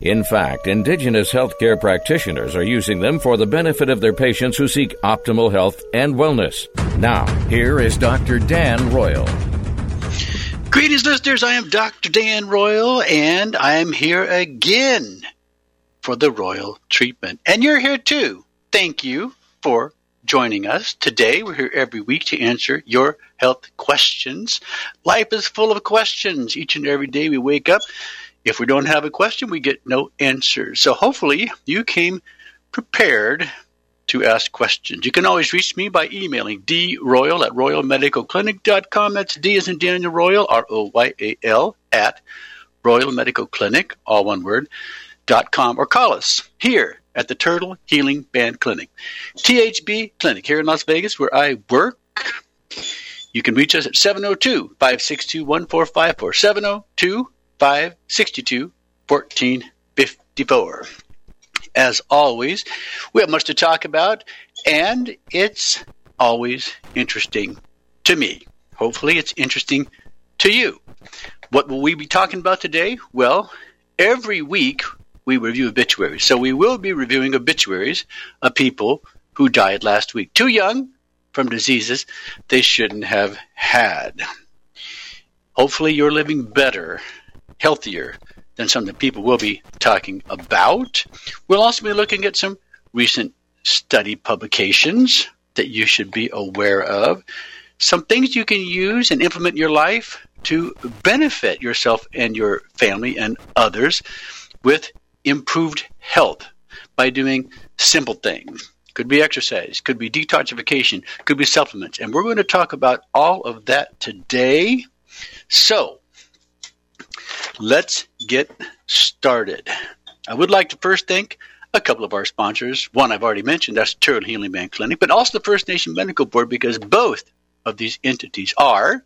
In fact, indigenous healthcare practitioners are using them for the benefit of their patients who seek optimal health and wellness. Now, here is Dr. Dan Royal. Greetings, listeners. I am Dr. Dan Royal, and I am here again for the Royal Treatment. And you're here too. Thank you for joining us today. We're here every week to answer your health questions. Life is full of questions. Each and every day we wake up. If we don't have a question, we get no answers. So hopefully you came prepared to ask questions. You can always reach me by emailing droyal at royalmedicalclinic.com. That's D as in Daniel Royal, R-O-Y-A-L, at royalmedicalclinic, all one word, .com. Or call us here at the Turtle Healing Band Clinic, THB Clinic, here in Las Vegas where I work. You can reach us at 702-562-1454, 702-562-1454. As always, we have much to talk about, and it's always interesting to me. Hopefully, it's interesting to you. What will we be talking about today? Well, every week we review obituaries. So we will be reviewing obituaries of people who died last week, too young, from diseases they shouldn't have had. Hopefully, you're living better, healthier than some of the people we'll be talking about. We'll also be looking at some recent study publications that you should be aware of, some things you can use and implement in your life to benefit yourself and your family and others with improved health by doing simple things. Could be exercise, could be detoxification, could be supplements. And we're going to talk about all of that today. So, let's get started. I would like to first thank a couple of our sponsors. One I've already mentioned, that's Turtle Healing Band Clinic, but also the First Nation Medical Board, because both of these entities are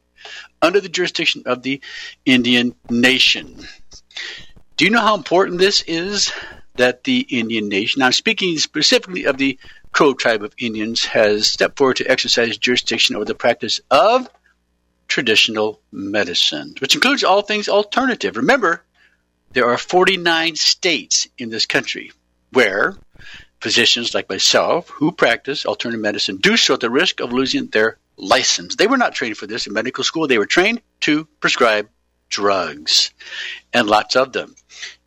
under the jurisdiction of the Indian Nation. Do you know how important this is that the Indian Nation, I'm speaking specifically of the Crow Tribe of Indians, has stepped forward to exercise jurisdiction over the practice of traditional medicine, which includes all things alternative. Remember, there are 49 states in this country where physicians like myself who practice alternative medicine do so at the risk of losing their license. They were not trained for this in medical school. They were trained to prescribe drugs, and lots of them.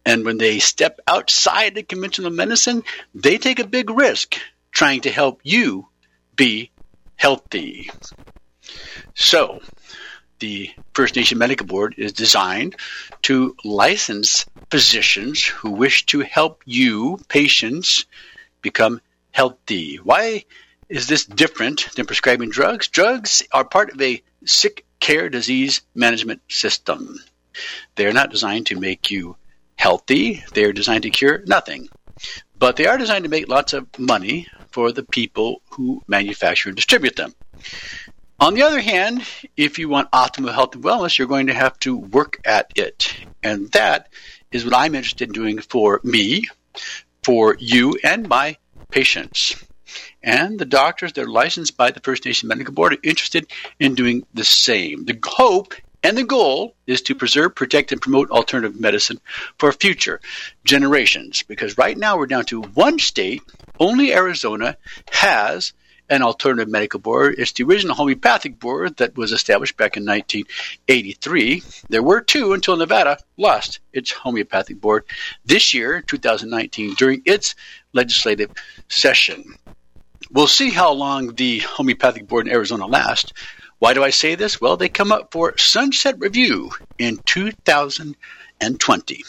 And when they step outside the conventional medicine, they take a big risk trying to help you be healthy. So, the First Nation Medical Board is designed to license physicians who wish to help you, patients, become healthy. Why is this different than prescribing drugs? Drugs are part of a sick care disease management system. They are not designed to make you healthy. They are designed to cure nothing. But they are designed to make lots of money for the people who manufacture and distribute them. On the other hand, if you want optimal health and wellness, you're going to have to work at it. And that is what I'm interested in doing for me, for you, and my patients. And the doctors that are licensed by the First Nation Medical Board are interested in doing the same. The hope and the goal is to preserve, protect, and promote alternative medicine for future generations. Because right now we're down to one state, only Arizona has an alternative medical board. It's the original homeopathic board that was established back in 1983. There were two until Nevada lost its homeopathic board this year, 2019, during its legislative session. We'll see how long the homeopathic board in Arizona lasts Why do I say this? Well, they come up for Sunset Review in 2020.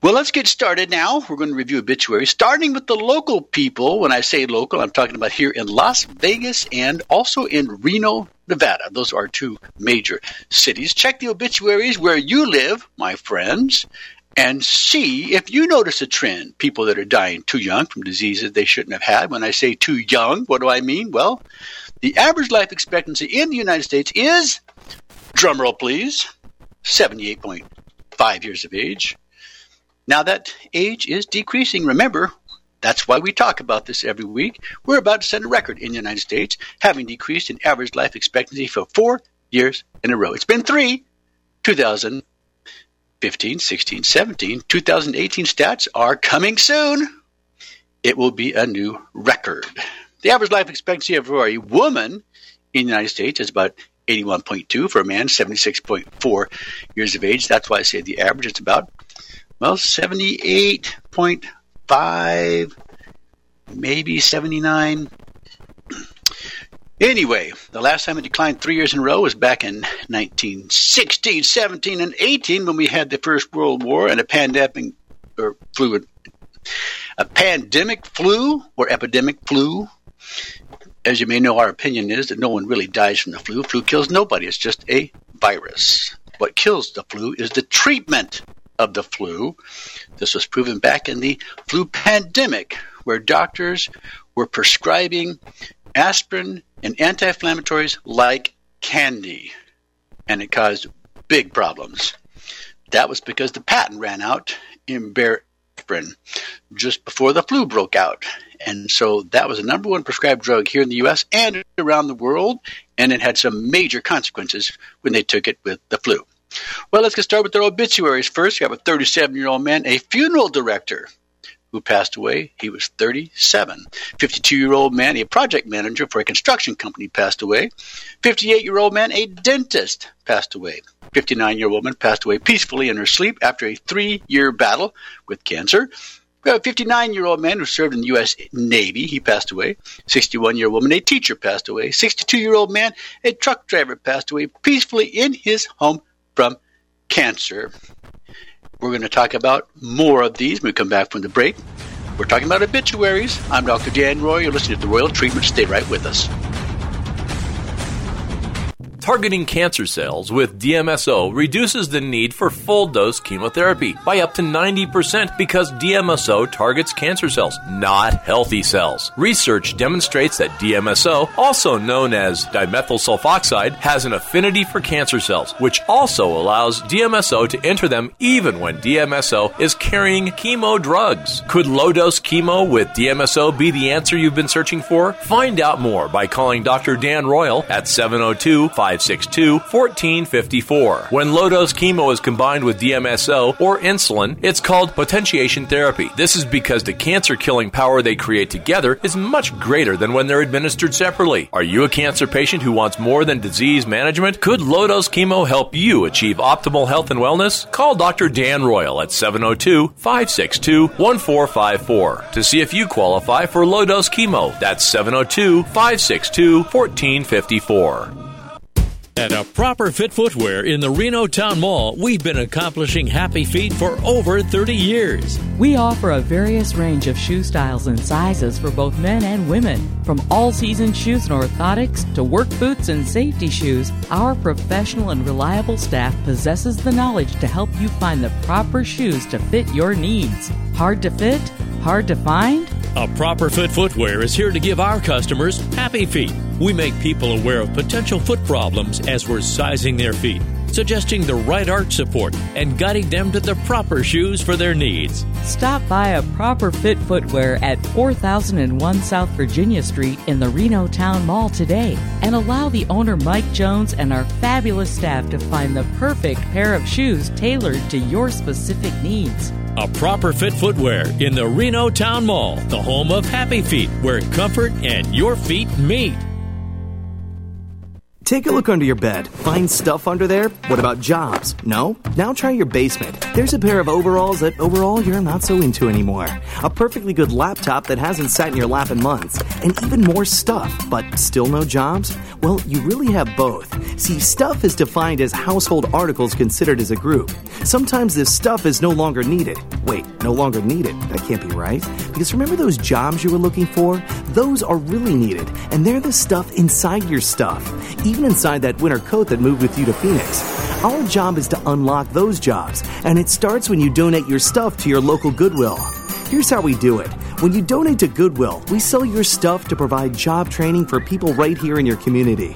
Well, let's get started now. We're going to review obituaries, starting with the local people. When I say local, I'm talking about here in Las Vegas and also in Reno, Nevada. Those are two major cities. Check the obituaries where you live, my friends, and see if you notice a trend. People that are dying too young from diseases they shouldn't have had. When I say too young, what do I mean? Well, the average life expectancy in the United States is, drumroll please, 78.5 years of age. Now that age is decreasing. Remember, that's why we talk about this every week. We're about to set a record in the United States, having decreased in average life expectancy for 4 years in a row. It's been three, 2015, 16, 17. 2018 stats are coming soon. It will be a new record. The average life expectancy of a woman in the United States is about 81.2. For a man, 76.4 years of age. That's why I say the average is about... well, 78.5, maybe 79. Anyway, the last time it declined 3 years in a row was back in 1916, 17, and 18 when we had the First World War and a pandemic flu. As you may know, our opinion is that no one really dies from the flu. Flu kills nobody. It's just a virus. What kills the flu is the treatment of the flu. This was proven back in the flu pandemic, where doctors were prescribing aspirin and anti-inflammatories like candy, and it caused big problems. That was because the patent ran out in Bear Aspirin just before the flu broke out, and so that was the number one prescribed drug here in the U.S. and around the world, and it had some major consequences when they took it with the flu. Well, let's get started with their obituaries first. We have a 37-year-old man, a funeral director, who passed away. He was 37. 52-year-old man, a project manager for a construction company, passed away. 58-year-old man, a dentist, passed away. 59-year-old woman passed away peacefully in her sleep after a 3-year battle with cancer. We have a 59-year-old man who served in the U.S. Navy. He passed away. 61-year-old woman, a teacher, passed away. 62-year-old man, a truck driver, passed away peacefully in his home from cancer. We're going to talk about more of these when we come back from the break. We're talking about obituaries. I'm Dr. Dan Roy. You're listening to The Royal Treatment. Stay right with us. Targeting cancer cells with DMSO reduces the need for full-dose chemotherapy by up to 90% because DMSO targets cancer cells, not healthy cells. Research demonstrates that DMSO, also known as dimethyl sulfoxide, has an affinity for cancer cells, which also allows DMSO to enter them even when DMSO is carrying chemo drugs. Could low-dose chemo with DMSO be the answer you've been searching for? Find out more by calling Dr. Dan Royal at 702-562-1454. When low-dose chemo is combined with DMSO or insulin, it's called potentiation therapy. This is because the cancer-killing power they create together is much greater than when they're administered separately. Are you a cancer patient who wants more than disease management? Could low-dose chemo help you achieve optimal health and wellness? Call Dr. Dan Royal at 702-562-1454 to see if you qualify for low-dose chemo. That's 702-562-1454. At A Proper Fit Footwear in the Reno Town Mall, we've been accomplishing happy feet for over 30 years. We offer a various range of shoe styles and sizes for both men and women. From all-season shoes and orthotics to work boots and safety shoes, our professional and reliable staff possesses the knowledge to help you find the proper shoes to fit your needs. Hard to fit? Hard to find? A Proper Fit Footwear is here to give our customers happy feet. We make people aware of potential foot problems as we're sizing their feet, suggesting the right arch support, and guiding them to the proper shoes for their needs. Stop by A Proper Fit Footwear at 4001 South Virginia Street in the Reno Town Mall today and allow the owner Mike Jones and our fabulous staff to find the perfect pair of shoes tailored to your specific needs. A Proper Fit Footwear in the Reno Town Mall, the home of happy feet, where comfort and your feet meet. Take a look under your bed. Find stuff under there? What about jobs? No? Now try your basement. There's a pair of overalls that overall you're not so into anymore. A perfectly good laptop that hasn't sat in your lap in months. And even more stuff, but still no jobs? Well, you really have both. See, stuff is defined as household articles considered as a group. Sometimes this stuff is no longer needed. Wait, no longer needed? That can't be right. Because remember those jobs you were looking for? Those are really needed, and they're the stuff inside your stuff. Even inside that winter coat that moved with you to Phoenix. Our job is to unlock those jobs, and it starts when you donate your stuff to your local Goodwill. Here's how we do it. When you donate to Goodwill, we sell your stuff to provide job training for people right here in your community.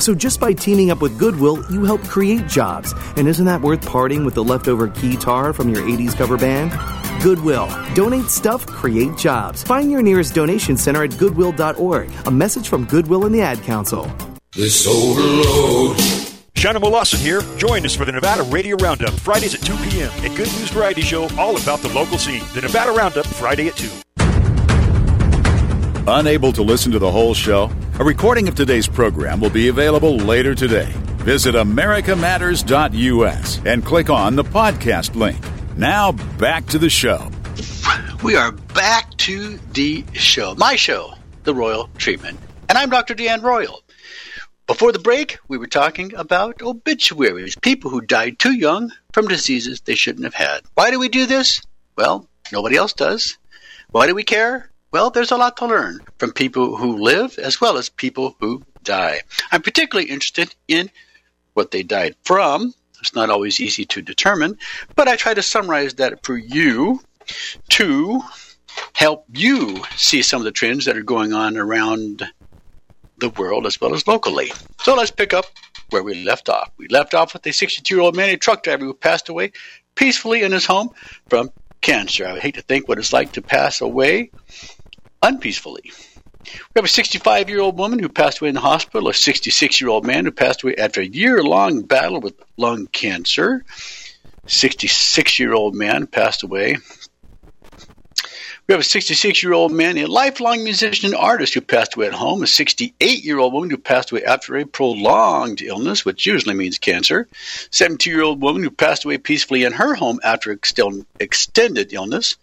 So just by teaming up with Goodwill, you help create jobs. And isn't that worth parting with the leftover guitar from your 80s cover band? Goodwill. Donate stuff, create jobs. Find your nearest donation center at goodwill.org. A message from Goodwill and the Ad Council. This overload. Shannon Molosson here. Join us for the Nevada Radio Roundup, Fridays at 2 p.m. A good news variety show all about the local scene. The Nevada Roundup, Friday at 2. Unable to listen to the whole show? A recording of today's program will be available later today. Visit americamatters.us and click on the podcast link. Now, back to the show. We are back to the show. My show, The Royal Treatment. And I'm Dr. Dan Royal. Before the break, we were talking about obituaries, people who died too young from diseases they shouldn't have had. Why do we do this? Well, nobody else does. Why do we care? Well, there's a lot to learn from people who live as well as people who die. I'm particularly interested in what they died from. It's not always easy to determine, but I try to summarize that for you to help you see some of the trends that are going on around the world as well as locally. So let's pick up where we left off. We left off with a 62-year-old man, a truck driver who passed away peacefully in his home from cancer. I hate to think what it's like to pass away unpeacefully. We have a 65-year-old woman who passed away in the hospital, a 66-year-old man who passed away after a year-long battle with lung cancer. 66-year-old man passed away. We have a 66-year-old man, a lifelong musician and artist who passed away at home, a 68-year-old woman who passed away after a prolonged illness, which usually means cancer, a 72-year-old woman who passed away peacefully in her home after extended illness,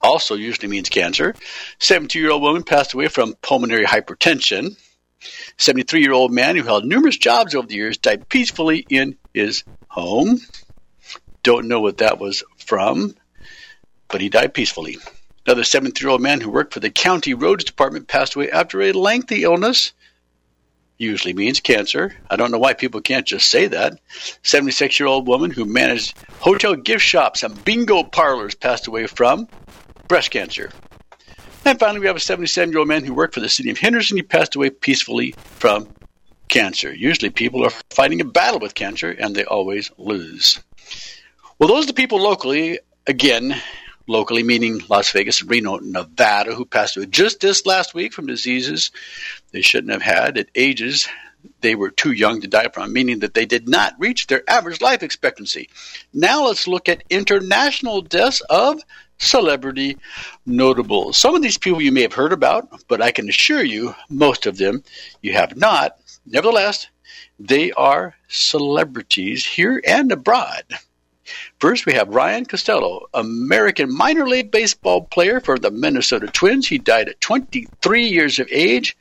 also usually means cancer. 72-year-old woman passed away from pulmonary hypertension. 73-year-old man who held numerous jobs over the years died peacefully in his home. Don't know what that was from, but he died peacefully. Another 73-year-old man who worked for the county roads department passed away after a lengthy illness. Usually means cancer. I don't know why people can't just say that. 76-year-old woman who managed hotel gift shops and bingo parlors passed away from breast cancer. And finally, we have a 77-year-old man who worked for the city of Henderson. He passed away peacefully from cancer. Usually people are fighting a battle with cancer, and they always lose. Well, those are the people locally, again, locally meaning Las Vegas, Reno, Nevada, who passed away just this last week from diseases they shouldn't have had at ages they were too young to die from, meaning that they did not reach their average life expectancy. Now let's look at international deaths of celebrity notables. Some of these people you may have heard about, but I can assure you most of them you have not. Nevertheless, they are celebrities here and abroad. First, we have Ryan Costello, American minor league baseball player for the Minnesota Twins. He died at 23 years of age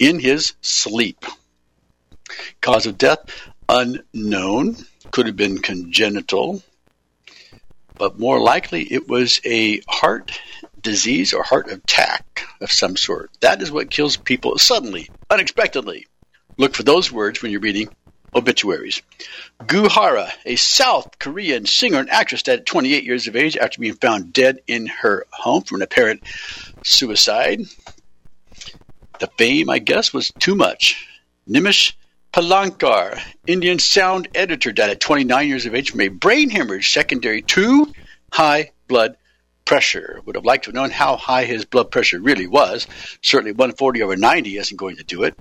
in his sleep. Cause of death, unknown. Could have been congenital, but more likely it was a heart disease or heart attack of some sort. That is what kills people suddenly, unexpectedly. Look for those words when you're reading obituaries. Goo Hara, a South Korean singer and actress, died at 28 years of age after being found dead in her home from an apparent suicide. The fame, I guess, was too much. Nimish Palankar, Indian sound editor, died at 29 years of age from a brain hemorrhage secondary to high blood pressure. Would have liked to have known how high his blood pressure really was. Certainly 140 over 90 isn't going to do it.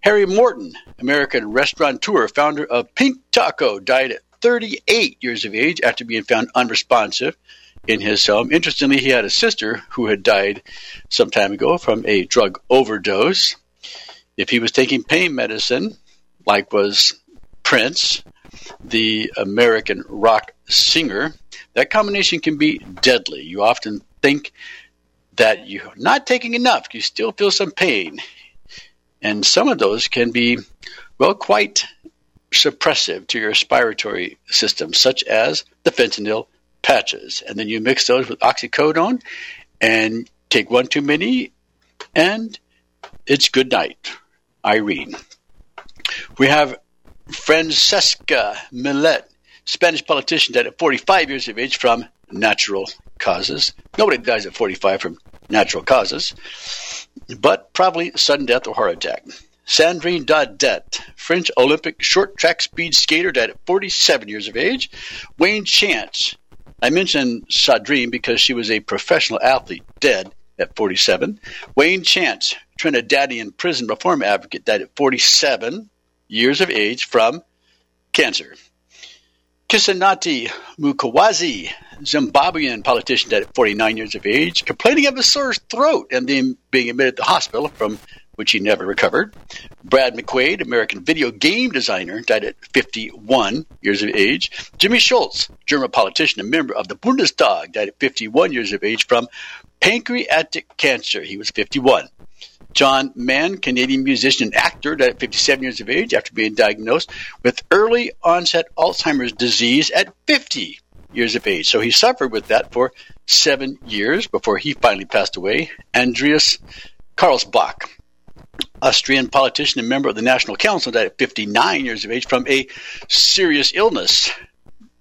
Harry Morton, American restaurateur, founder of Pink Taco, died at 38 years of age after being found unresponsive in his home. Interestingly, he had a sister who had died some time ago from a drug overdose. If he was taking pain medicine, like was Prince, the American rock singer, that combination can be deadly. You often think that you're not taking enough. You still feel some pain. And some of those can be, well, quite suppressive to your respiratory system, such as the fentanyl patches. And then you mix those with oxycodone and take one too many, and it's good night, Irene. We have Francesca Millet, Spanish politician, died at 45 years of age from natural causes. Nobody dies at 45 from natural causes, but probably sudden death or heart attack. Sandrine Daudet, French Olympic short track speed skater, died at 47 years of age. Wayne Chance, I mentioned Sandrine because she was a professional athlete, dead at 47. Wayne Chance, Trinidadian prison reform advocate, died at 47 years of age from cancer. Kisanati Mukawazi, Zimbabwean politician, died at 49 years of age, complaining of a sore throat and then being admitted to the hospital, from which he never recovered. Brad McQuaid, American video game designer, died at 51 years of age. Jimmy Schultz, German politician and member of the Bundestag, died at 51 years of age from pancreatic cancer. He was 51. John Mann, Canadian musician and actor, died at 57 years of age after being diagnosed with early onset Alzheimer's disease at 50 years of age. So he suffered with that for 7 years before he finally passed away. Andreas Karlsbach, Austrian politician and member of the National Council, died at 59 years of age from a serious illness,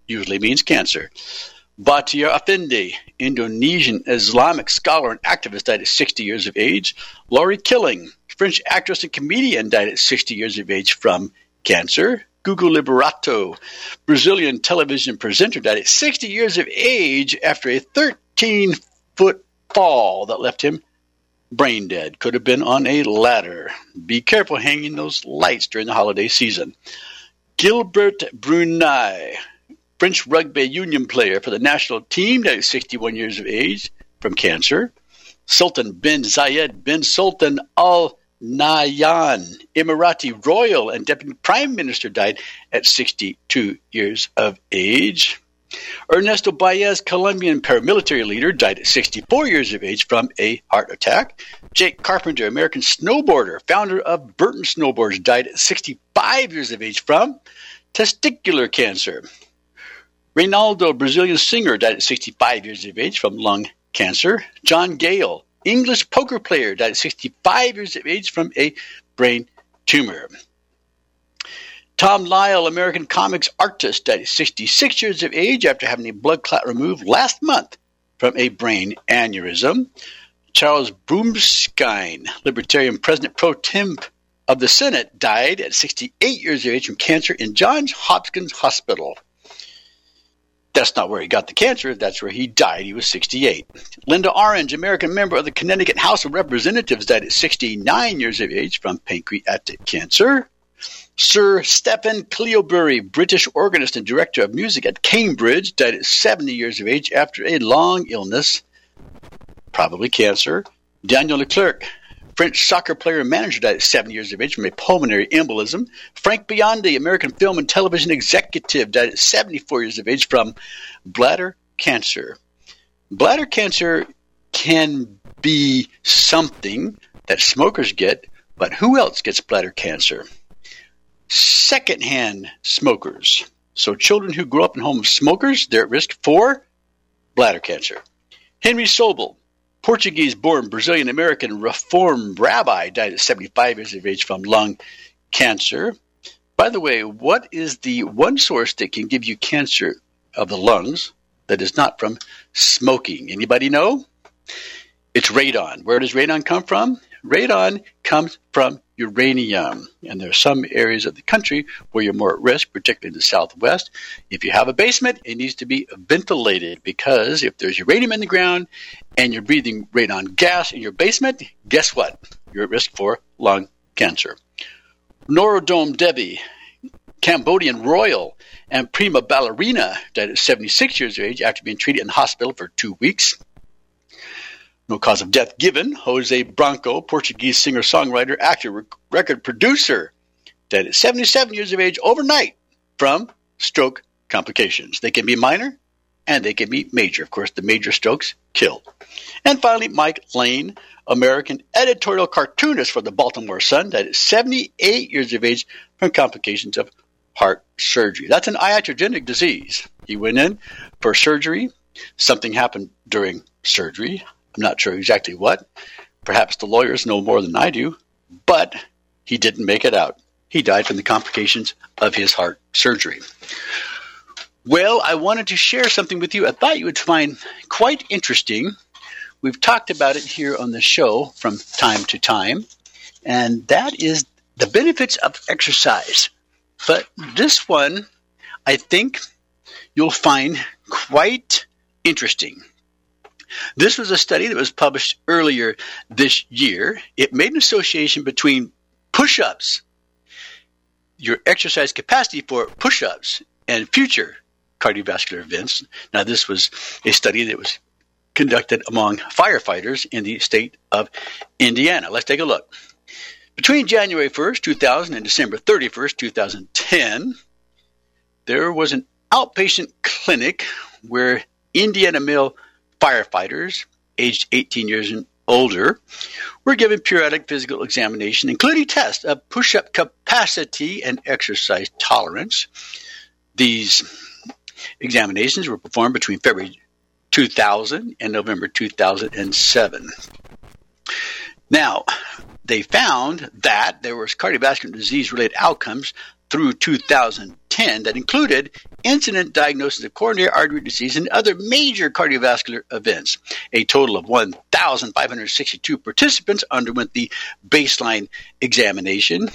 usually means cancer. Batir Effendi, Indonesian Islamic scholar and activist, died at 60 years of age. Laurie Killing, French actress and comedian, died at 60 years of age from cancer. Gugu Liberato, Brazilian television presenter, died at 60 years of age after a 13-foot fall that left him brain dead. Could have been on a ladder. Be careful hanging those lights during the holiday season. Gilbert Brunei, French rugby union player for the national team, died at 61 years of age from cancer. Sultan bin Zayed bin Sultan Al Nahyan, Emirati royal and deputy prime minister, died at 62 years of age. Ernesto Baez, Colombian paramilitary leader, died at 64 years of age from a heart attack. Jake Carpenter, American snowboarder, founder of Burton Snowboards, died at 65 years of age from testicular cancer. Reynaldo, Brazilian singer, died at 65 years of age from lung cancer. John Gale, English poker player, died at 65 years of age from a brain tumor. Tom Lyle, American comics artist, died at 66 years of age after having a blood clot removed last month from a brain aneurysm. Charles Brumskine, Libertarian president pro temp of the Senate, died at 68 years of age from cancer in Johns Hopkins Hospital. That's not where he got the cancer. That's where he died. He was 68. Linda Orange, American member of the Connecticut House of Representatives, died at 69 years of age from pancreatic cancer. Sir Stephen Cleobury, British organist and director of music at Cambridge, died at 70 years of age after a long illness, probably cancer. Daniel Leclerc, French soccer player and manager, died at 70 years of age from a pulmonary embolism. Frank Biondi, American film and television executive, died at 74 years of age from bladder cancer. Bladder cancer can be something that smokers get, but who else gets bladder cancer? Secondhand smokers. So children who grow up in homes of smokers, they're at risk for bladder cancer. Henry Sobel, Portuguese-born Brazilian-American Reformed rabbi, died at 75 years of age from lung cancer. By the way, what is the one source that can give you cancer of the lungs that is not from smoking? Anybody know? It's radon. Where does radon come from? Radon comes from uranium, and there are some areas of the country where you're more at risk, particularly in the Southwest. If you have a basement, it needs to be ventilated, because if there's uranium in the ground and you're breathing radon gas in your basement, guess what? You're at risk for lung cancer. Norodom Devi, Cambodian royal and prima ballerina, died at 76 years of age after being treated in the hospital for 2 weeks. No cause of death given. Jose Branco, Portuguese singer, songwriter, actor, record producer, died at 77 years of age overnight from stroke complications. They can be minor and they can be major. Of course, the major strokes kill. And finally, Mike Lane, American editorial cartoonist for the Baltimore Sun, died at 78 years of age from complications of heart surgery. That's an iatrogenic disease. He went in for surgery. Something happened during surgery. I'm not sure exactly what. Perhaps the lawyers know more than I do, but he didn't make it out. He died from the complications of his heart surgery. Well, I wanted to share something with you I thought you would find quite interesting. We've talked about it here on the show from time to time, and that is the benefits of exercise. But this one, I think you'll find quite interesting. This was a study that was published earlier this year. It made an association between push-ups, your exercise capacity for push-ups, and future cardiovascular events. Now, this was a study that was conducted among firefighters in the state of Indiana. Let's take a look. Between January 1st, 2000 and December 31st, 2010, there was an outpatient clinic where Indiana male firefighters aged 18 years and older were given periodic physical examination, including tests of push-up capacity and exercise tolerance. These examinations were performed between February 2000 and November 2007. Now, they found that there was cardiovascular disease-related outcomes through 2010 that included incident diagnosis of coronary artery disease and other major cardiovascular events. A total of 1,562 participants underwent the baseline examination.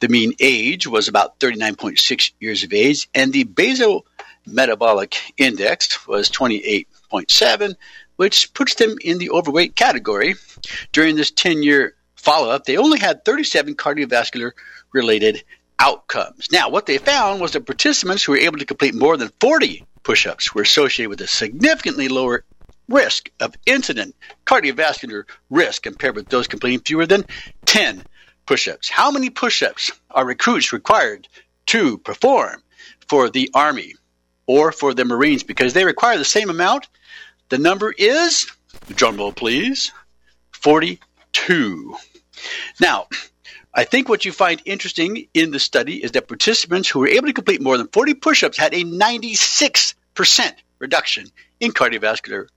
The mean age was about 39.6 years of age, and the basal metabolic index was 28.7, which puts them in the overweight category. During this 10-year follow-up, they only had 37 cardiovascular-related outcomes. Now, what they found was that participants who were able to complete more than 40 push-ups were associated with a significantly lower risk of incident cardiovascular risk compared with those completing fewer than 10 push-ups. How many push-ups are recruits required to perform for the Army or for the Marines? Because they require the same amount. The number is, drum roll please, 42. Now, I think what you find interesting in the study is that participants who were able to complete more than 40 push-ups had a 96% reduction in cardiovascular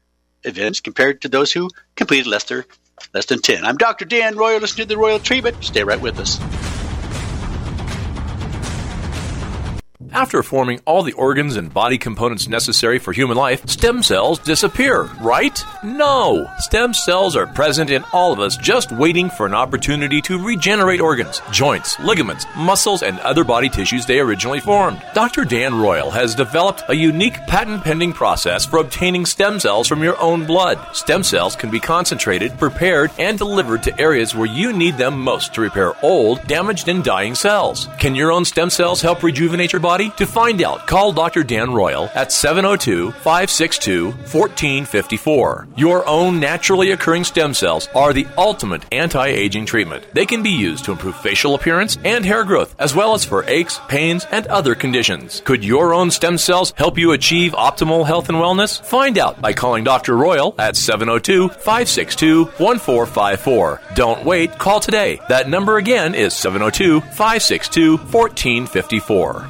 events compared to those who completed less than 10. I'm Dr. Dan Royal. Listen to The Royal Treatment. Stay right with us. After forming all the organs and body components necessary for human life, stem cells disappear, right? No! Stem cells are present in all of us, just waiting for an opportunity to regenerate organs, joints, ligaments, muscles, and other body tissues they originally formed. Dr. Dan Royal has developed a unique patent-pending process for obtaining stem cells from your own blood. Stem cells can be concentrated, prepared, and delivered to areas where you need them most to repair old, damaged, and dying cells. Can your own stem cells help rejuvenate your body? To find out, call Dr. Dan Royal at 702-562-1454. Your own naturally occurring stem cells are the ultimate anti-aging treatment. They can be used to improve facial appearance and hair growth, as well as for aches, pains, and other conditions. Could your own stem cells help you achieve optimal health and wellness? Find out by calling Dr. Royal at 702-562-1454. Don't wait, call today. That number again is 702-562-1454.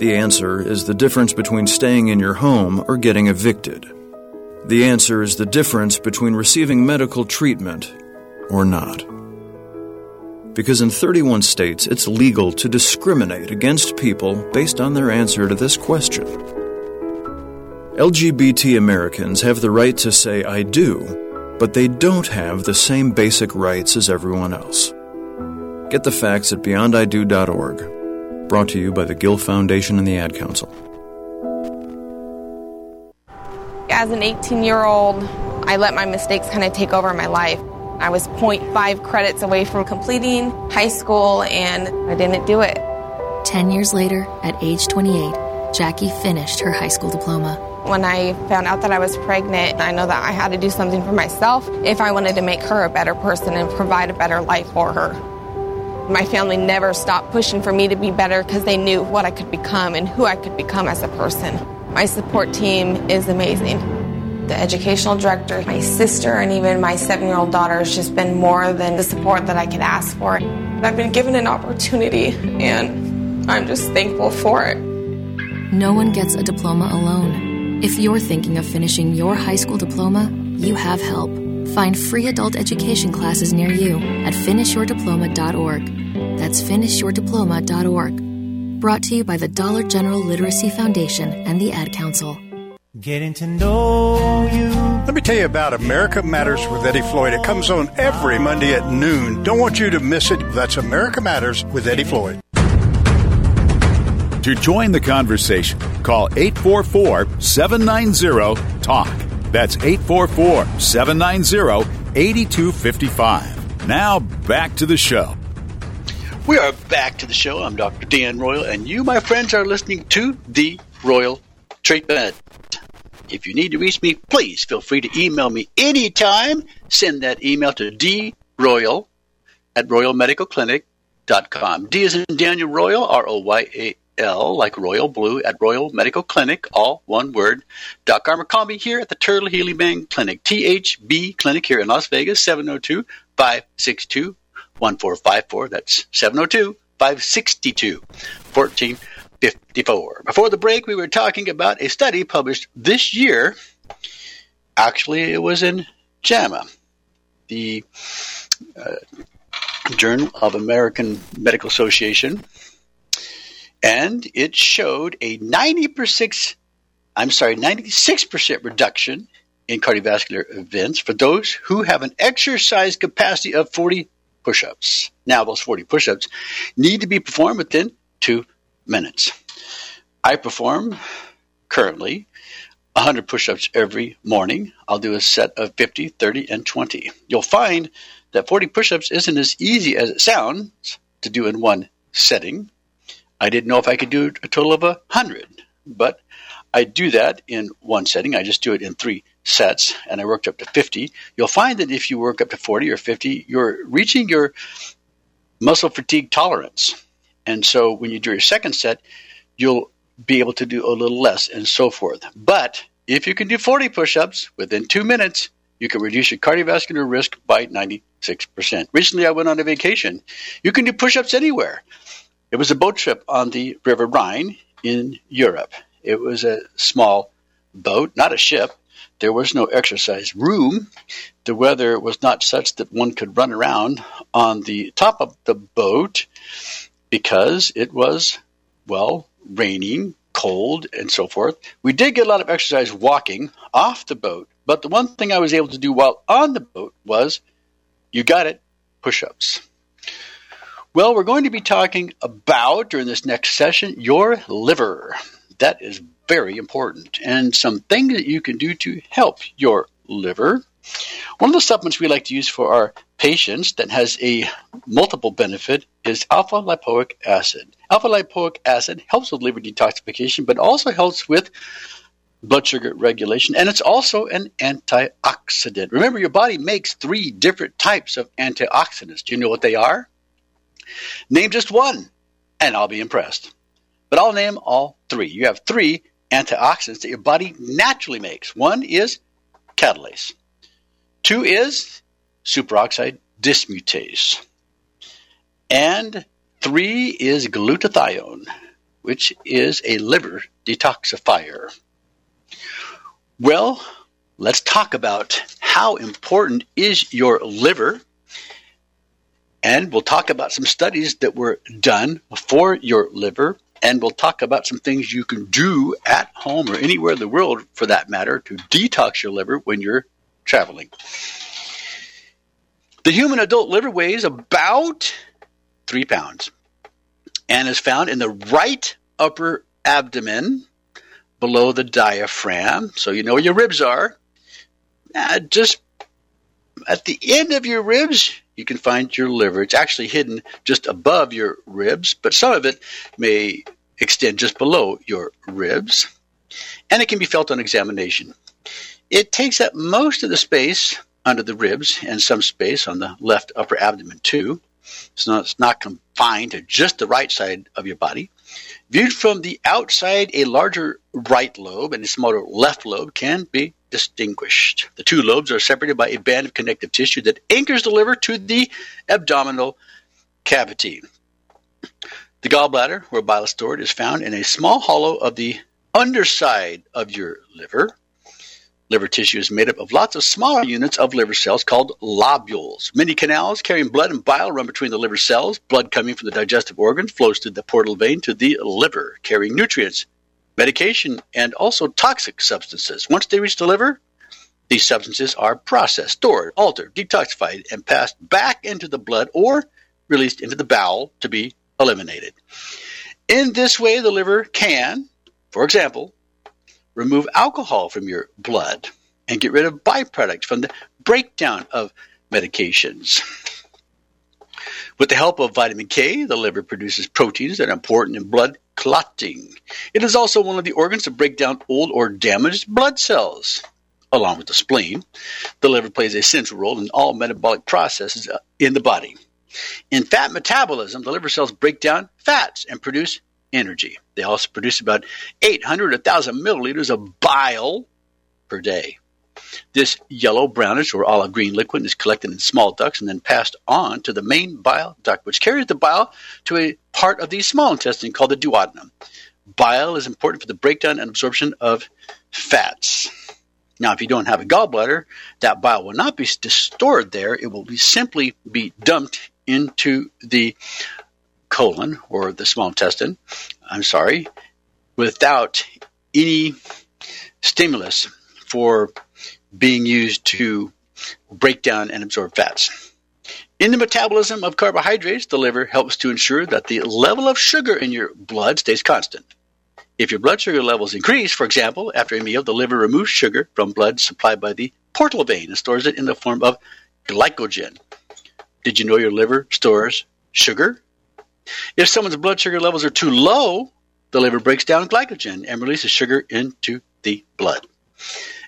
The answer is the difference between staying in your home or getting evicted. The answer is the difference between receiving medical treatment or not. Because in 31 states, it's legal to discriminate against people based on their answer to this question. LGBT Americans have the right to say, "I do," but they don't have the same basic rights as everyone else. Get the facts at BeyondIdo.org. Brought to you by the Gill Foundation and the Ad Council. as an 18-year-old, I let my mistakes kind of take over my life. I was 0.5 credits away from completing high school, and I didn't do it. 10 years later, at age 28, Jackie finished her high school diploma. When I found out that I was pregnant, I know that I had to do something for myself if I wanted to make her a better person and provide a better life for her. My family never stopped pushing for me to be better because they knew what I could become and who I could become as a person. My support team is amazing. The educational director, my sister, and even my 7-year-old daughter has just been more than the support that I could ask for. I've been given an opportunity, and I'm just thankful for it. No one gets a diploma alone. If you're thinking of finishing your high school diploma, you have help. Find free adult education classes near you at finishyourdiploma.org. That's finishyourdiploma.org. Brought to you by the Dollar General Literacy Foundation and the Ad Council. Getting to know you. Let me tell you about America Matters with Eddie Floyd. It comes on every Monday at noon. Don't want you to miss it. That's America Matters with Eddie Floyd. To join the conversation, call 844-790-TALK. That's 844-790-8255. Now, back to the show. We are back to the show. I'm Dr. Dan Royal, and you, my friends, are listening to The Royal Treatment. If you need to reach me, please feel free to email me anytime. Send that email to droyal at royalmedicalclinic.com. D is in Daniel Royal, R-O-Y-A-L, like Royal Blue, at Royal Medical Clinic, all one word, .com. Or call me here at the Turtle Healing Band Clinic, THB Clinic here in Las Vegas, 702-562-1454. That's 702-562-1454. Before the break, we were talking about a study published this year. Actually, it was in JAMA, the Journal of American Medical Association, and it showed a 96% reduction in cardiovascular events for those who have an exercise capacity of 40 push-ups. Now, those 40 push-ups need to be performed within 2 minutes. I perform currently 100 push-ups every morning. I'll do a set of 50, 30, and 20. You'll find that 40 push-ups isn't as easy as it sounds to do in one setting. I didn't know if I could do a total of 100, but I do that in one setting. I just do it in 3 sets, and I worked up to 50. You'll find that if you work up to 40 or 50, you're reaching your muscle fatigue tolerance. And so when you do your second set, you'll be able to do a little less and so forth. But if you can do 40 push-ups within 2 minutes, you can reduce your cardiovascular risk by 96%. Recently, I went on a vacation. You can do push-ups anywhere. It was a boat trip on the River Rhine in Europe. It was a small boat, not a ship. There was no exercise room. The weather was not such that one could run around on the top of the boat, because it was, well, raining, cold, and so forth. We did get a lot of exercise walking off the boat, but the one thing I was able to do while on the boat was, you got it, push-ups. Well, we're going to be talking about, during this next session, your liver. That is very important, and some things that you can do to help your liver. One of the supplements we like to use for our patients that has a multiple benefit is alpha-lipoic acid. Alpha-lipoic acid helps with liver detoxification, but also helps with blood sugar regulation, and it's also an antioxidant. Remember, your body makes 3 different types of antioxidants. Do you know what they are? Name just one, and I'll be impressed. But I'll name all 3. You have 3 antioxidants that your body naturally makes. One is catalase. 2 is superoxide dismutase. And 3 is glutathione, which is a liver detoxifier. Well, let's talk about how important is your liver. And we'll talk about some studies that were done for your liver. And we'll talk about some things you can do at home or anywhere in the world, for that matter, to detox your liver when you're traveling. The human adult liver weighs about 3 pounds and is found in the right upper abdomen below the diaphragm, so you know where your ribs are. Just at the end of your ribs, you can find your liver. It's actually hidden just above your ribs, but some of it may extend just below your ribs, and it can be felt on examination. It takes up most of the space under the ribs and some space on the left upper abdomen too. It's not confined to just the right side of your body. Viewed from the outside, a larger right lobe and a smaller left lobe can be distinguished. The two lobes are separated by a band of connective tissue that anchors the liver to the abdominal cavity. The gallbladder, where bile is stored, is found in a small hollow of the underside of your liver. Liver tissue is made up of lots of smaller units of liver cells called lobules. Many canals carrying blood and bile run between the liver cells. Blood coming from the digestive organ flows through the portal vein to the liver, carrying nutrients, medication, and also toxic substances. Once they reach the liver, these substances are processed, stored, altered, detoxified, and passed back into the blood or released into the bowel to be eliminated. In this way, the liver can, for example, remove alcohol from your blood and get rid of byproducts from the breakdown of medications. With the help of vitamin K, the liver produces proteins that are important in blood clotting. It is also one of the organs to break down old or damaged blood cells. Along with the spleen, the liver plays a central role in all metabolic processes in the body. In fat metabolism, the liver cells break down fats and produce energy. They also produce about 800 to 1,000 milliliters of bile per day. This yellow, brownish, or olive green liquid is collected in small ducts and then passed on to the main bile duct, which carries the bile to a part of the small intestine called the duodenum. Bile is important for the breakdown and absorption of fats. Now, if you don't have a gallbladder, that bile will not be stored there. It will simply be dumped into the colon or the small intestine, without any stimulus for being used to break down and absorb fats. In the metabolism of carbohydrates, the liver helps to ensure that the level of sugar in your blood stays constant. If your blood sugar levels increase, for example, after a meal, the liver removes sugar from blood supplied by the portal vein and stores it in the form of glycogen. Did you know your liver stores sugar? If someone's blood sugar levels are too low, the liver breaks down glycogen and releases sugar into the blood.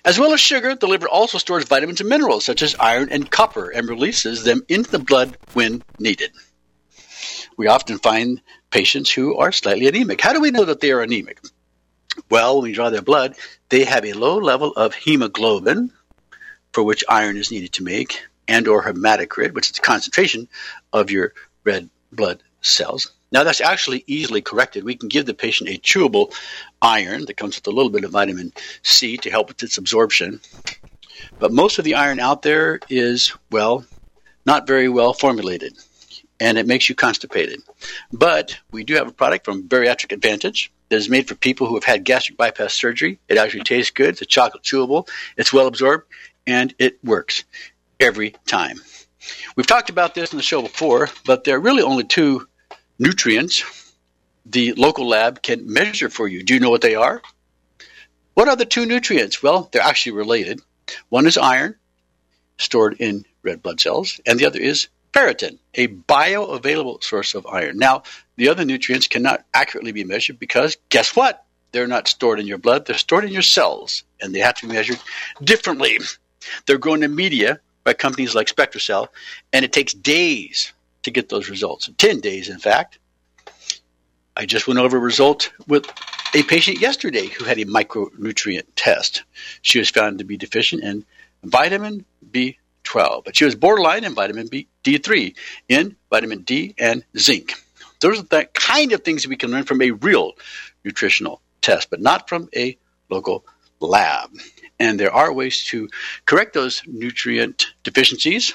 As well as sugar, the liver also stores vitamins and minerals such as iron and copper and releases them into the blood when needed. We often find patients who are slightly anemic. How do we know that they are anemic? Well, when we draw their blood, they have a low level of hemoglobin, for which iron is needed to make, and or hematocrit, which is the concentration of your red blood cells. Now, that's actually easily corrected. We can give the patient a chewable iron that comes with a little bit of vitamin C to help with its absorption. But most of the iron out there is, not very well formulated, and it makes you constipated. But we do have a product from Bariatric Advantage that is made for people who have had gastric bypass surgery. It actually tastes good. It's a chocolate chewable. It's well absorbed, and it works every time. We've talked about this in the show before, but there are really only two nutrients the local lab can measure for you. Do you know what they are? What are the two nutrients? Well, they're actually related. One is iron, stored in red blood cells, and the other is ferritin, a bioavailable source of iron. Now, the other nutrients cannot accurately be measured because, guess what? They're not stored in your blood. They're stored in your cells, and they have to be measured differently. They're grown in media by companies like Spectracell, and it takes days to get those results. 10 days, in fact. I just went over a result with a patient yesterday who had a micronutrient test. She was found to be deficient in vitamin B12, but she was borderline in vitamin D3, in vitamin D, and zinc. Those are the kind of things we can learn from a real nutritional test, but not from a local lab. And there are ways to correct those nutrient deficiencies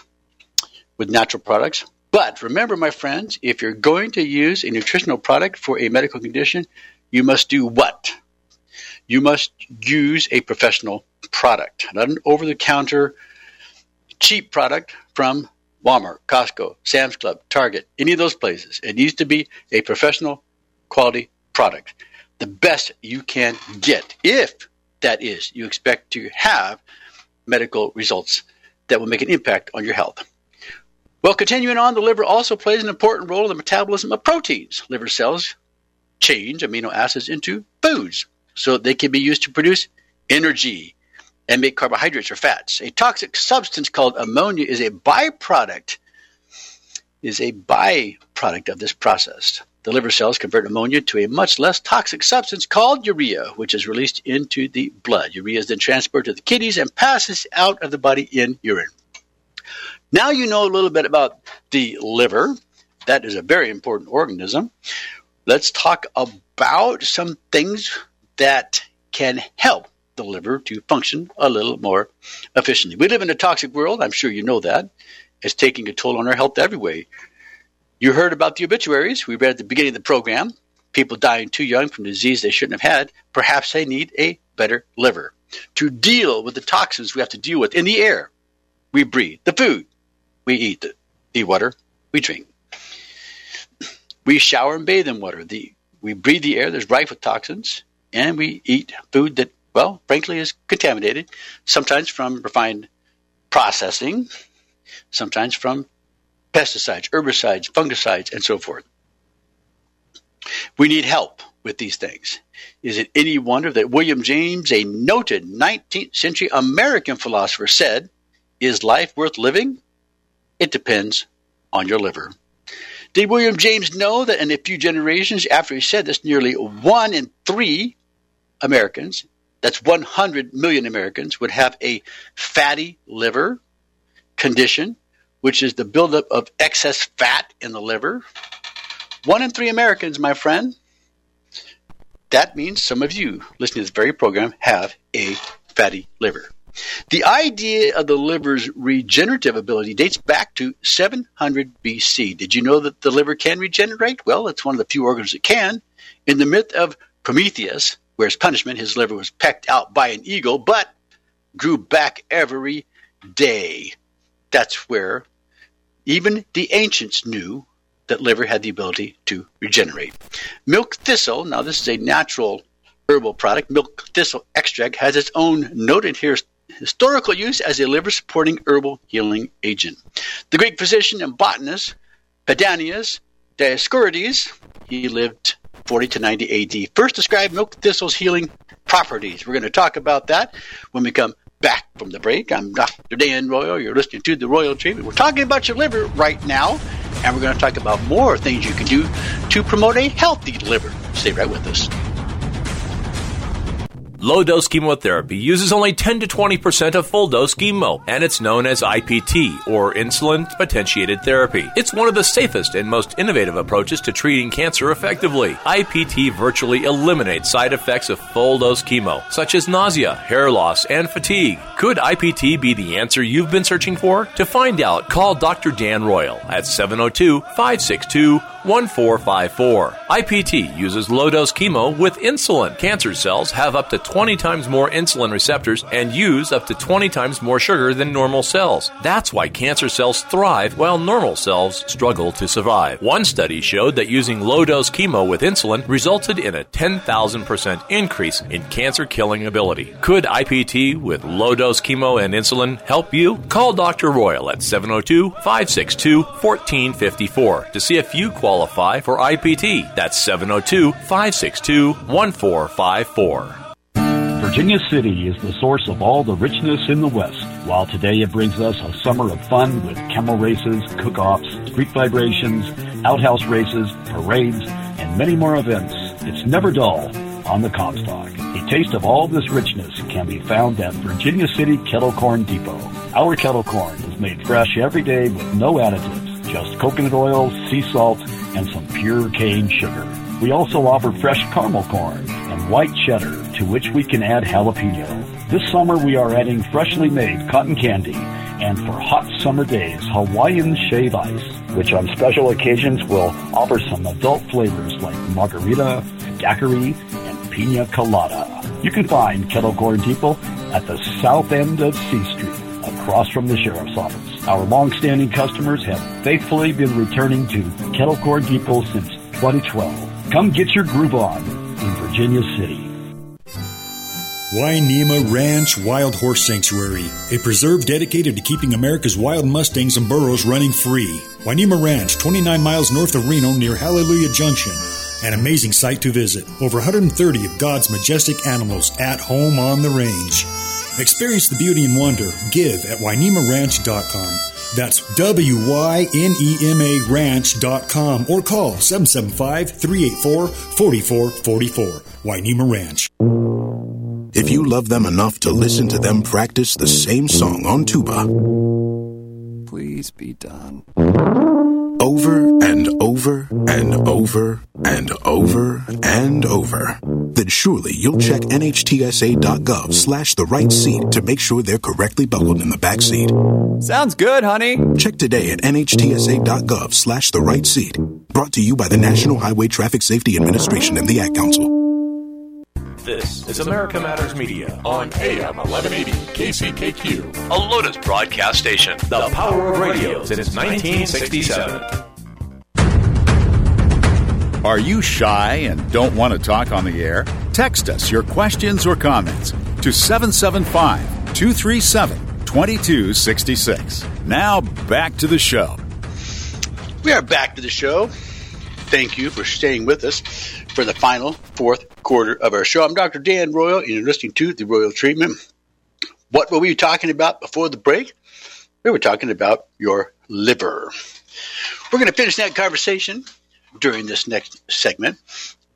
with natural products. But remember, my friends, if you're going to use a nutritional product for a medical condition, you must do what? You must use a professional product, not an over-the-counter cheap product from Walmart, Costco, Sam's Club, Target, any of those places. It needs to be a professional quality product. the best you can get, if that is you expect to have medical results that will make an impact on your health. Well, continuing on, the liver also plays an important role in the metabolism of proteins. Liver cells change amino acids into foods so they can be used to produce energy and make carbohydrates or fats. A toxic substance called ammonia is a byproduct of this process. The liver cells convert ammonia to a much less toxic substance called urea, which is released into the blood. Urea is then transported to the kidneys and passes out of the body in urine. Now you know a little bit about the liver. That is a very important organism. Let's talk about some things that can help the liver to function a little more efficiently. We live in a toxic world. I'm sure you know that. It's taking a toll on our health every way. You heard about the obituaries. We read at the beginning of the program, people dying too young from disease they shouldn't have had. Perhaps they need a better liver to deal with the toxins we have to deal with in the air we breathe, the food we eat, the water we drink. We shower and bathe in water. We breathe the air that's rife with toxins, and we eat food that, well, frankly, is contaminated, sometimes from refined processing, sometimes from pesticides, herbicides, fungicides, and so forth. We need help with these things. Is it any wonder that William James, a noted 19th century American philosopher, said, "Is life worth living? It depends on your liver." Did William James know that in a few generations after he said this, nearly 1 in 3 Americans, that's 100 million Americans, would have a fatty liver condition, which is the buildup of excess fat in the liver? 1 in 3 Americans, my friend. That means some of you listening to this very program have a fatty liver. The idea of the liver's regenerative ability dates back to 700 BC. Did you know that the liver can regenerate? Well, it's one of the few organs that can. In the myth of Prometheus, where as punishment his liver was pecked out by an eagle, but grew back every day. That's where even the ancients knew that liver had the ability to regenerate. Milk thistle, now this is a natural herbal product, milk thistle extract has its own noted historical use as a liver-supporting herbal healing agent. The Greek physician and botanist Pedanius Dioscorides, he lived 40 to 90 AD, first described milk thistle's healing properties. We're going to talk about that when we come back from the break. I'm Dr. Dan Royal. You're listening to The Royal Treatment. We're talking about your liver right now, and we're going to talk about more things you can do to promote a healthy liver. Stay right with us. Low-dose chemotherapy uses only 10 to 20% of full-dose chemo, and it's known as IPT, or insulin-potentiated therapy. It's one of the safest and most innovative approaches to treating cancer effectively. IPT virtually eliminates side effects of full-dose chemo, such as nausea, hair loss, and fatigue. Could IPT be the answer you've been searching for? To find out, call Dr. Dan Royal at 702-562-1454. IPT uses low-dose chemo with insulin. Cancer cells have up to 20 times more insulin receptors and use up to 20 times more sugar than normal cells. That's why cancer cells thrive while normal cells struggle to survive. One study showed that using low-dose chemo with insulin resulted in a 10,000% increase in cancer-killing ability. Could IPT with low-dose chemo and insulin help you? Call Dr. Royal at 702-562-1454 to see if you qualify for IPT. That's 702-562-1454. Virginia City is the source of all the richness in the West. While today it brings us a summer of fun with camel races, cook-offs, street vibrations, outhouse races, parades, and many more events, it's never dull on the Comstock. A taste of all this richness can be found at Virginia City Kettle Corn Depot. Our kettle corn is made fresh every day with no additives, just coconut oil, sea salt, and some pure cane sugar. We also offer fresh caramel corn and white cheddar, to which we can add jalapeno. This summer we are adding freshly made cotton candy, and for hot summer days, Hawaiian shave ice, which on special occasions will offer some adult flavors like margarita, daiquiri, and pina colada. You can find Kettle Corn Depot at the south end of C Street, across from the Sheriff's Office. Our long-standing customers have faithfully been returning to Kettle Corn Depot since 2012. Come get your groove on in Virginia Virginia City. Wainema Ranch Wild Horse Sanctuary, a preserve dedicated to keeping America's wild mustangs and burros running free. Wainema Ranch, 29 miles north of Reno near Hallelujah Junction. An amazing sight to visit. Over 130 of God's majestic animals at home on the range. Experience the beauty and wonder. Give at WainemaRanch.com. That's W-Y-N-E-M-A Ranch.com or call 775-384-4444. Wainema Ranch. If you love them enough to listen to them practice the same song on tuba, please be done, over and over and over and over and over, then surely you'll check NHTSA.gov/the right seat to make sure they're correctly buckled in the back seat. Sounds good, honey. Check today at NHTSA.gov/the right seat. Brought to you by the National Highway Traffic Safety Administration and the Ad Council. This is America Matters Media on AM 1180 KCKQ, a Lotus broadcast station. The power of radio since 1967. Are you shy and don't want to talk on the air? Text us your questions or comments to 775-237-2266. Now back to the show. We are back to the show. Thank you for staying with us for the final fourth quarter of our show. I'm Dr. Dan Royal, and you're listening to The Royal Treatment. What were we talking about before the break? We were talking about your liver. We're going to finish that conversation during this next segment.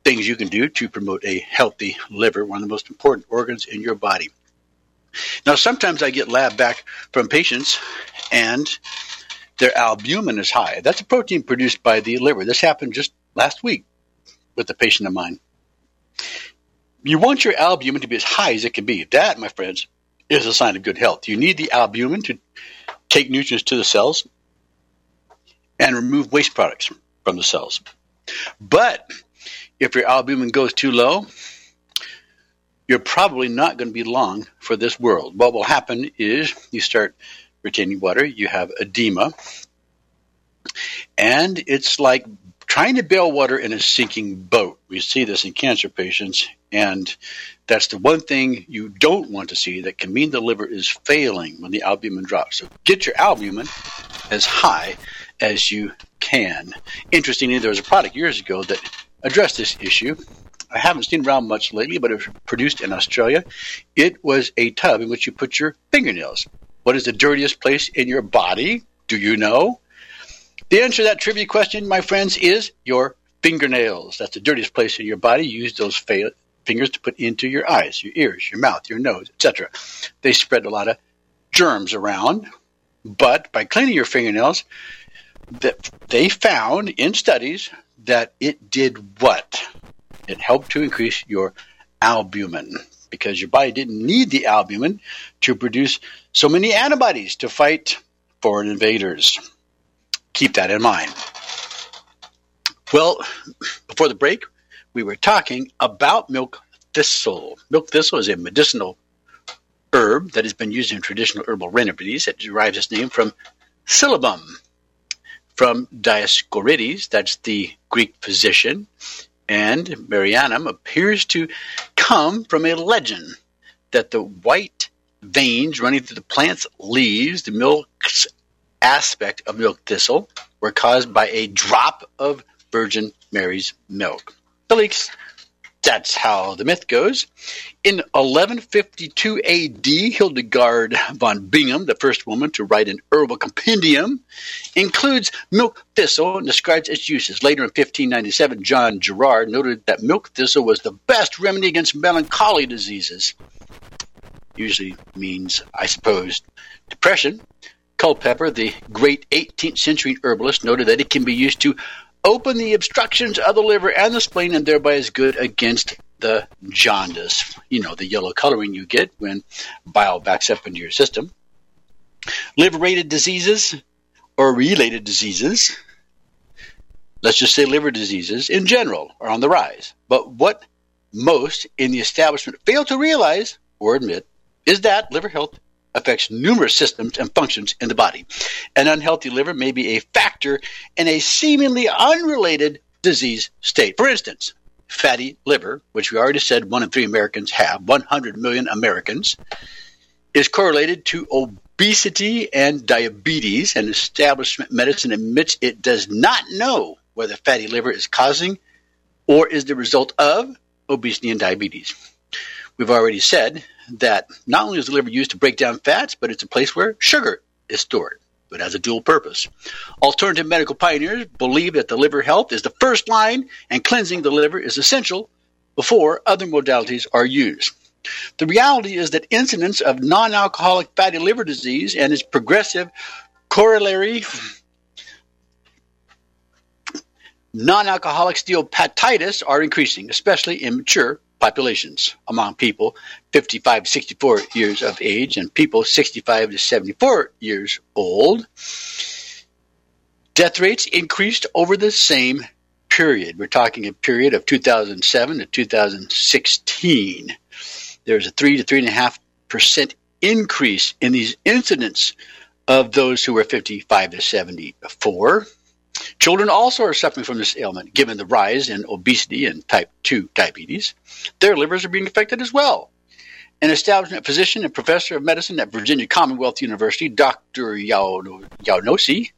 Things you can do to promote a healthy liver, one of the most important organs in your body. Now, sometimes I get lab back from patients, and their albumin is high. That's a protein produced by the liver. This happened just last week with a patient of mine. You want your albumin to be as high as it can be. That, my friends, is a sign of good health. You need the albumin to take nutrients to the cells and remove waste products from the cells. But if your albumin goes too low, you're probably not going to be long for this world. What will happen is you start retaining water, you have edema, and it's like trying to bail water in a sinking boat. We see this in cancer patients, and that's the one thing you don't want to see that can mean the liver is failing when the albumin drops. So get your albumin as high as you can. Interestingly, there was a product years ago that addressed this issue. I haven't seen it around much lately, but it was produced in Australia. It was a tub in which you put your fingernails. What is the dirtiest place in your body? Do you know? The answer to that trivia question, my friends, is your fingernails. That's the dirtiest place in your body. You use those fingers to put into your eyes, your ears, your mouth, your nose, etc. They spread a lot of germs around, but by cleaning your fingernails, they found in studies that it did what? It helped to increase your albumin, because your body didn't need the albumin to produce so many antibodies to fight foreign invaders. Keep that in mind. Well, before the break, we were talking about milk thistle. Milk thistle is a medicinal herb that has been used in traditional herbal remedies. It derives its name from syllabum, from Dioscorides, that's the Greek physician, and Marianum appears to come from a legend that the white veins running through the plant's leaves, the milk's aspect of milk thistle, were caused by a drop of Virgin Mary's milk. At least that's how the myth goes. In 1152 AD, Hildegard von Bingen, the first woman to write an herbal compendium, includes milk thistle and describes its uses. Later in 1597, John Gerard noted that milk thistle was the best remedy against melancholy diseases. Usually means, I suppose, depression. Culpeper, the great 18th century herbalist, noted that it can be used to open the obstructions of the liver and the spleen, and thereby is good against the jaundice. You know, the yellow coloring you get when bile backs up into your system. Liver-related diseases or related diseases, let's just say liver diseases in general, are on the rise. But what most in the establishment fail to realize or admit is that liver health affects numerous systems and functions in the body. An unhealthy liver may be a factor in a seemingly unrelated disease state. For instance, fatty liver, which we already said 1 in 3 Americans have, 100 million Americans, is correlated to obesity and diabetes, and establishment medicine admits it does not know whether fatty liver is causing or is the result of obesity and diabetes. We've already said that not only is the liver used to break down fats, but it's a place where sugar is stored. It has a dual purpose. Alternative medical pioneers believe that the liver health is the first line, and cleansing the liver is essential before other modalities are used. The reality is that incidence of non-alcoholic fatty liver disease and its progressive corollary non-alcoholic steatohepatitis are increasing, especially in mature populations among people 55 to 64 years of age and people 65 to 74 years old. Death rates increased over the same period. We're talking a period of 2007 to 2016. There's a 3 to 3.5% increase in these incidents of those who are 55 to 74. Children also are suffering from this ailment, given the rise in obesity and type 2 diabetes. Their livers are being affected as well. An establishment physician and professor of medicine at Virginia Commonwealth University, Dr. Yaunosi,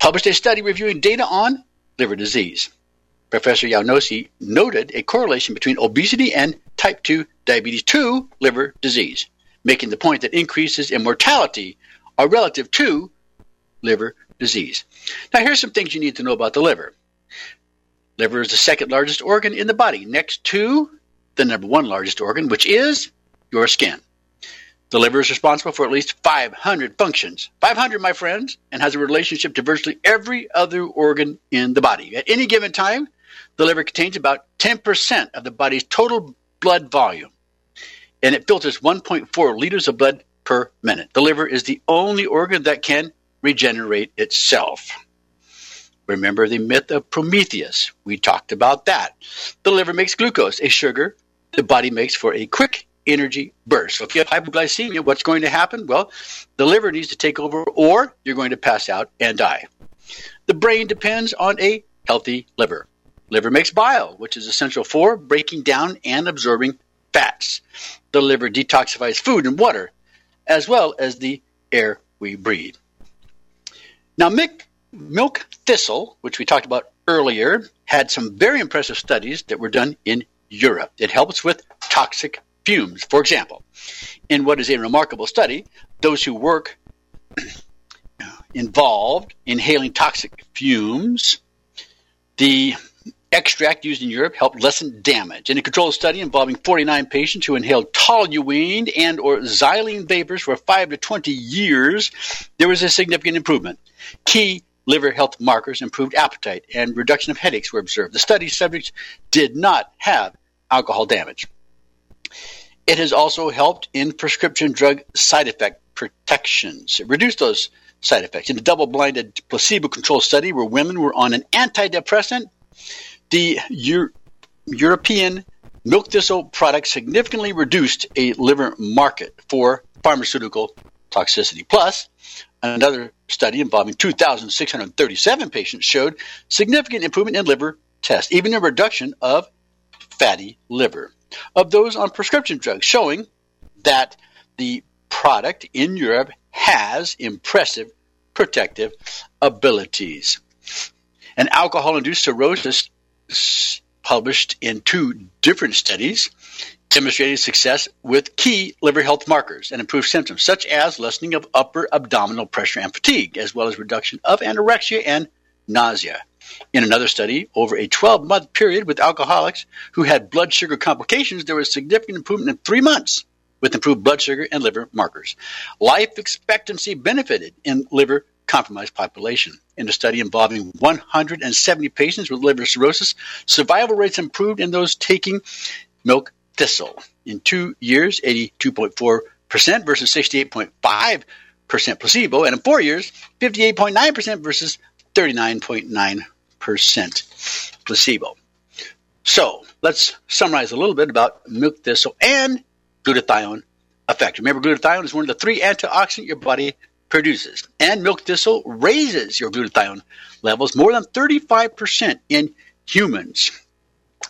published a study reviewing data on liver disease. Professor Yaunosi noted a correlation between obesity and type 2 diabetes to liver disease, making the point that increases in mortality are relative to liver disease. Now, here's some things you need to know about the liver. Liver is the second largest organ in the body, next to the number 1 largest organ, which is your skin. The liver is responsible for at least 500 functions. 500, my friends, and has a relationship to virtually every other organ in the body. At any given time, the liver contains about 10% of the body's total blood volume, and it filters 1.4 liters of blood per minute. The liver is the only organ that can regenerate itself. Remember the myth of Prometheus. We talked about that. The liver makes glucose, a sugar the body makes for a quick energy burst. So if you have hypoglycemia, what's going to happen? Well, the liver needs to take over, or you're going to pass out and die. The brain depends on a healthy liver. Liver makes bile, which is essential for breaking down and absorbing fats. The liver detoxifies food and water, as well as the air we breathe. Now, milk thistle, which we talked about earlier, had some very impressive studies that were done in Europe. It helps with toxic fumes. For example, in what is a remarkable study, those who work involved inhaling toxic fumes, the extract used in Europe helped lessen damage. In a controlled study involving 49 patients who inhaled toluene and or xylene vapors for 5 to 20 years, there was a significant improvement. Key liver health markers, improved appetite, and reduction of headaches were observed. The study subjects did not have alcohol damage. It has also helped in prescription drug side effect protections. It reduced those side effects. In a double-blinded placebo-controlled study where women were on an antidepressant, the European milk thistle product significantly reduced a liver market for pharmaceutical toxicity. Plus, another study involving 2,637 patients showed significant improvement in liver tests, even a reduction of fatty liver. Of those on prescription drugs, showing that the product in Europe has impressive protective abilities. An alcohol-induced cirrhosis published in 2 different studies demonstrated success with key liver health markers and improved symptoms, such as lessening of upper abdominal pressure and fatigue, as well as reduction of anorexia and nausea. In another study, over a 12-month period with alcoholics who had blood sugar complications, there was significant improvement in 3 months with improved blood sugar and liver markers. Life expectancy benefited in liver compromised population. In a study involving 170 patients with liver cirrhosis, survival rates improved in those taking milk thistle. In 2 years, 82.4% versus 68.5% placebo, and in 4 years, 58.9% versus 39.9% placebo. So let's summarize a little bit about milk thistle and glutathione effect. Remember, glutathione is one of the 3 antioxidants your body produces, and milk thistle raises your glutathione levels more than 35% in humans.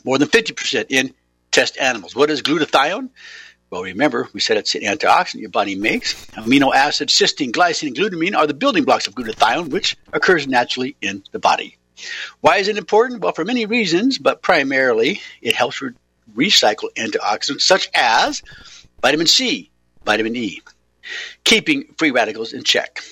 more than 50% in test animals. What is glutathione? Well, remember, we said it's an antioxidant your body makes. Amino acids, cysteine, glycine, and glutamine are the building blocks of glutathione, which occurs naturally in the body. Why is it important? Well, for many reasons, but primarily it helps recycle antioxidants such as vitamin C, vitamin E, keeping free radicals in check.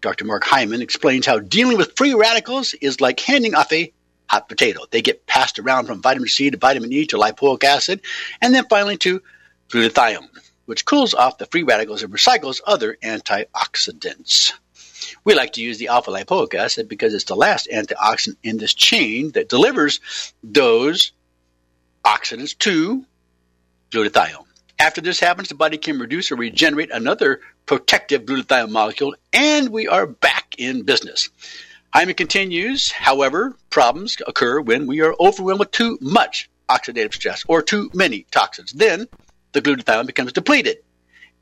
Dr. Mark Hyman explains how dealing with free radicals is like handing off a hot potato. They get passed around from vitamin C to vitamin E to lipoic acid, and then finally to glutathione, which cools off the free radicals and recycles other antioxidants. We like to use the alpha lipoic acid because it's the last antioxidant in this chain that delivers those oxidants to glutathione. After this happens, the body can reduce or regenerate another protective glutathione molecule, and we are back in business. Hyman continues, however, problems occur when we are overwhelmed with too much oxidative stress or too many toxins. Then the glutathione becomes depleted,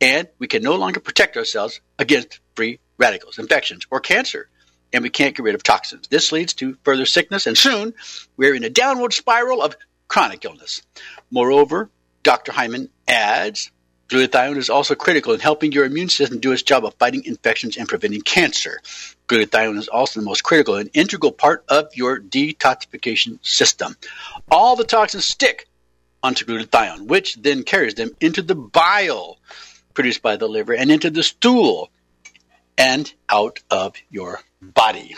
and we can no longer protect ourselves against free radicals, infections, or cancer, and we can't get rid of toxins. This leads to further sickness, and soon we're in a downward spiral of chronic illness. Moreover, Dr. Hyman adds, glutathione is also critical in helping your immune system do its job of fighting infections and preventing cancer. Glutathione is also the most critical and integral part of your detoxification system. All the toxins stick onto glutathione, which then carries them into the bile produced by the liver and into the stool and out of your body.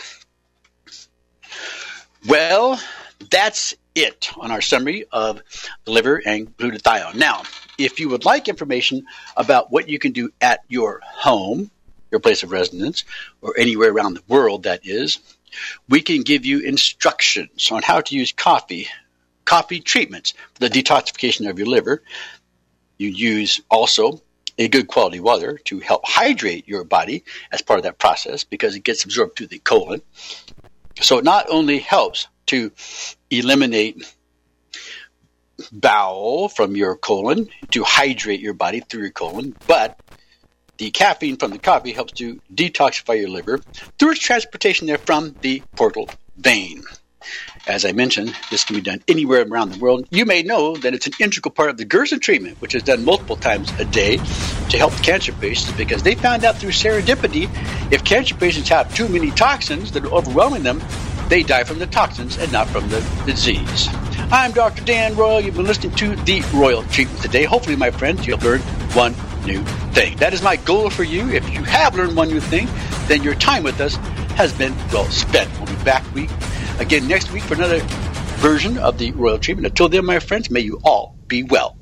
Well, that's it on our summary of the liver and glutathione. Now, if you would like information about what you can do at your home, your place of residence, or anywhere around the world, that is, we can give you instructions on how to use coffee treatments for the detoxification of your liver. You use also a good quality water to help hydrate your body as part of that process because it gets absorbed through the colon. So it not only helps to eliminate bowel from your colon, to hydrate your body through your colon, but the caffeine from the coffee helps to detoxify your liver through its transportation there from the portal vein. As I mentioned, this can be done anywhere around the world. You may know that it's an integral part of the Gerson treatment, which is done multiple times a day to help cancer patients, because they found out through serendipity, if cancer patients have too many toxins that are overwhelming them, they die from the toxins and not from the disease. I'm Dr. Dan Royal. You've been listening to The Royal Treatment today. Hopefully, my friends, you'll learn one new thing. That is my goal for you. If you have learned one new thing, then your time with us has been well spent. We'll be back again next week for another version of The Royal Treatment. Until then, my friends, may you all be well.